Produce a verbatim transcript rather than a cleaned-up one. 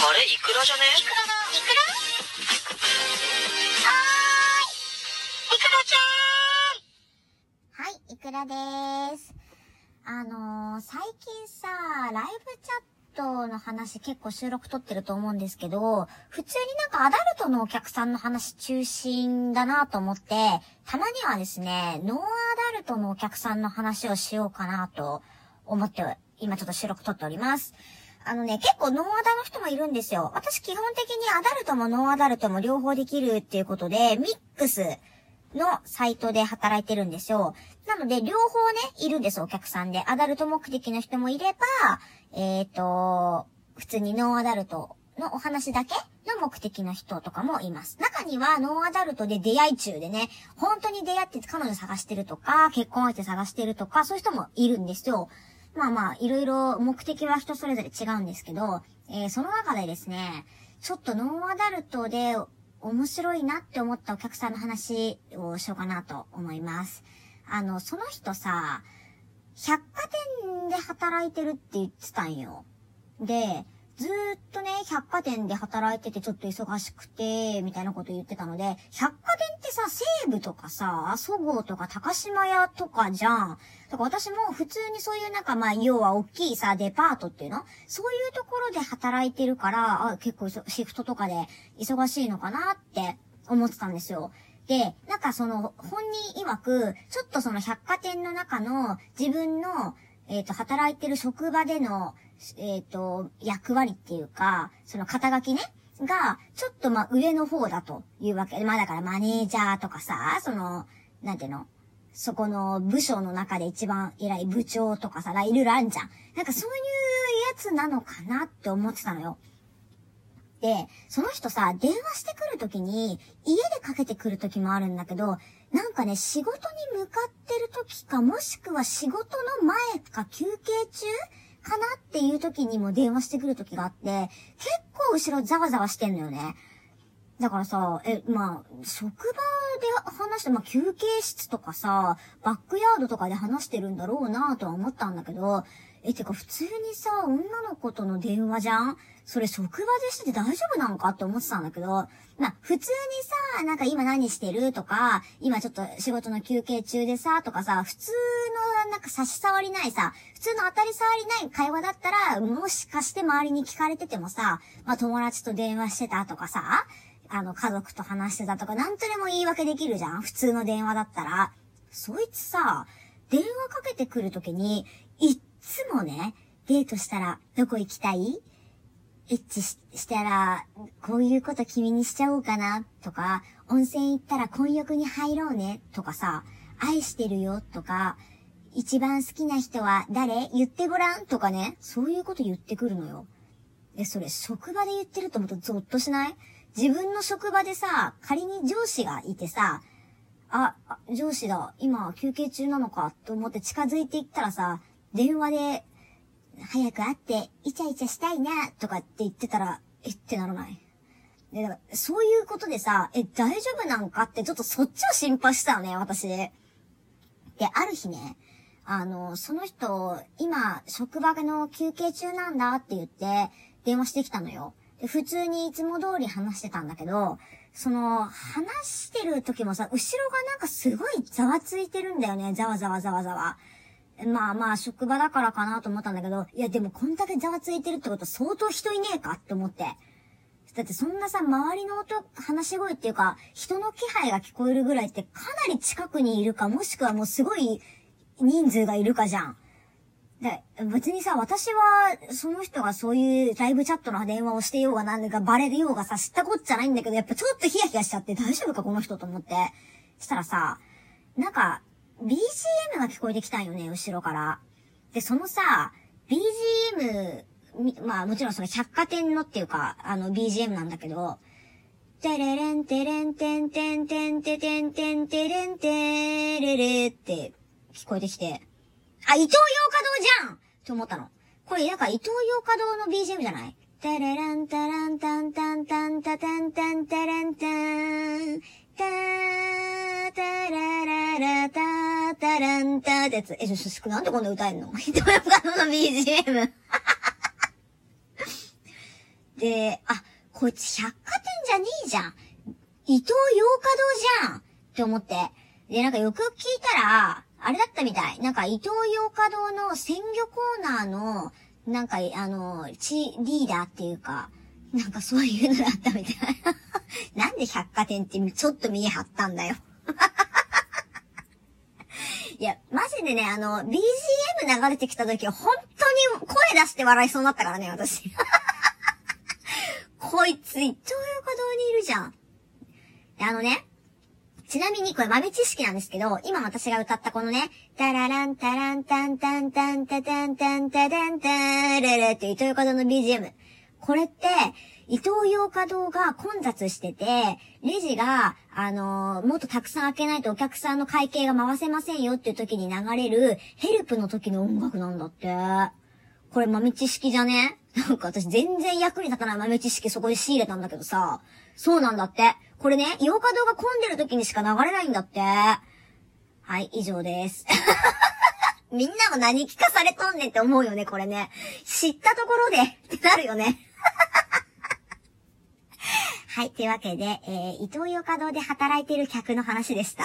あれ、イクラじゃね？イクラだ、イクラ？はーい、イクラちゃん。はい、イクラです。あのー、最近さ、ライブチャットの話結構収録撮ってると思うんですけど、普通になんかアダルトのお客さんの話中心だなと思って、たまにはですね、ノーアダルトのお客さんの話をしようかなと思って、今ちょっと収録撮っております。あのね、結構ノーアダの人もいるんですよ。私基本的にアダルトもノーアダルトも両方できるっていうことで、ミックスのサイトで働いてるんですよ。なので、両方ね、いるんです、お客さんで。アダルト目的の人もいれば、えっと、普通にノーアダルトのお話だけの目的の人とかもいます。中にはノーアダルトで出会い中でね、本当に出会って彼女探してるとか、結婚相手探してるとか、そういう人もいるんですよ。まあまあ、いろいろ目的は人それぞれ違うんですけど、えー、その中でですね、ちょっとノーアダルトで面白いなって思ったお客さんの話をしようかなと思います。あの、その人さ、百貨店で働いてるって言ってたんよ。で、ずーっとね、百貨店で働いててちょっと忙しくて、みたいなこと言ってたので、百貨店ってさ、西武とかさ、そごうとか高島屋とかじゃん。だから私も普通にそういうなんかまあ、要は大きいさ、デパートっていうの？そういうところで働いてるから、あ、結構シフトとかで忙しいのかなって思ってたんですよ。で、なんかその、本人曰く、ちょっとその百貨店の中の自分の、えっと、働いてる職場での、えっと、役割っていうか、その肩書きね、が、ちょっとまあ上の方だというわけで、まあだからマネージャーとかさ、その、なんていうの、そこの部署の中で一番偉い部長とかさ、いろいろあんじゃん。なんかそういうやつなのかなって思ってたのよ。で、その人さ、電話してくるときに、家でかけてくるときもあるんだけど、なんかね、仕事に向かってるときか、もしくは仕事の前か休憩中かなっていうときにも電話してくるときがあって、結構後ろザワザワしてんのよね。だからさ、え、まあ、職場で話して、まあ、休憩室とかさ、バックヤードとかで話してるんだろうなぁとは思ったんだけど、え、てか普通にさ、女の子との電話じゃん？それ職場でしてて大丈夫なのかって思ってたんだけど、まあ、普通にさ、なんか今何してるとか、今ちょっと仕事の休憩中でさ、とかさ、普通のなんか差し障りないさ、普通の当たり障りない会話だったら、もしかして周りに聞かれててもさ、まあ、友達と電話してたとかさ、あの、家族と話してたとか、なんとでも言い訳できるじゃん？普通の電話だったら。そいつさ、電話かけてくるときに、いっつもね、デートしたらどこ行きたい？エッチ し, したら、こういうこと君にしちゃおうかな、とか、温泉行ったら混浴に入ろうね、とかさ、愛してるよ、とか、一番好きな人は誰？言ってごらん、とかね、そういうこと言ってくるのよ。え、それ、職場で言ってると思うとゾッとしない？自分の職場でさ、仮に上司がいてさ、あ、上司だ、今休憩中なのか、と思って近づいていったらさ、電話で、早く会って、イチャイチャしたいな、とかって言ってたら、えってならない。で、だから、そういうことでさ、え、大丈夫なんかって、ちょっとそっちを心配したよね、私。で、ある日ね、あの、その人、今、職場の休憩中なんだって言って、電話してきたのよ。で、普通にいつも通り話してたんだけど、その、話してる時もさ、後ろがなんかすごいざわついてるんだよね、ざわざわざわざわ。まあまあ、職場だからかなと思ったんだけど、いやでもこんだけざわついてるってことは相当人いねえかって思って。だってそんなさ、周りの音、話し声っていうか、人の気配が聞こえるぐらいってかなり近くにいるか、もしくはもうすごい人数がいるかじゃん。で、別にさ、私は、その人がそういうライブチャットの電話をしてようがなんかバレようがさ、知ったこっちゃないんだけど、やっぱちょっとヒヤヒヤしちゃって大丈夫かこの人と思って。したらさ、なんか、ビージーエム が聞こえてきたんよね、後ろから。で、そのさ、ビージーエム、まあもちろんその百貨店のっていうか、あの ビージーエム なんだけど、テレレンテレンテンテンテンテテンテンテレンテレレって聞こえてきて、あ、イトーヨーカドーじゃんって思ったの。これなんかイトーヨーカドーの ビージーエム じゃない？テレレンテレンテンテンテンテンテンテレンテンタータラララタータランターってやつ。え、ちょ、しくなんでこんな歌えんの？人よかのの ビージーエム。で、あ、こいつ百貨店じゃねえじゃん。イトーヨーカドーじゃんって思って。で、なんかよく聞いたら、あれだったみたい。なんかイトーヨーカドーの鮮魚コーナーの、なんかあの、チリーダーっていうか、なんかそういうのだったみたい。なんで百貨店ってちょっと見え張ったんだよ。いや、マジでね、あの、ビージーエム 流れてきた時は本当に声出して笑いそうになったからね、私。こいつ、イトーヨーカドーにいるじゃん。あのね、ちなみにこれ豆知識なんですけど、今私が歌ったこのね、タラランタランタンタンタンタタンタンタタンタレレってイトーヨーカドーの ビージーエム。これって、イトーヨーカドーが混雑してて、レジが、あのー、もっとたくさん開けないとお客さんの会計が回せませんよっていう時に流れる、ヘルプの時の音楽なんだって。これ豆知識じゃね？なんか私全然役に立たない豆知識そこで仕入れたんだけどさ。そうなんだって。これね、ヨーカドーが混んでる時にしか流れないんだって。はい、以上です。みんなも何聞かされとんねんって思うよね、これね。知ったところでってなるよね。はい、というわけで、えー、イトーヨーカドーで働いている客の話でした。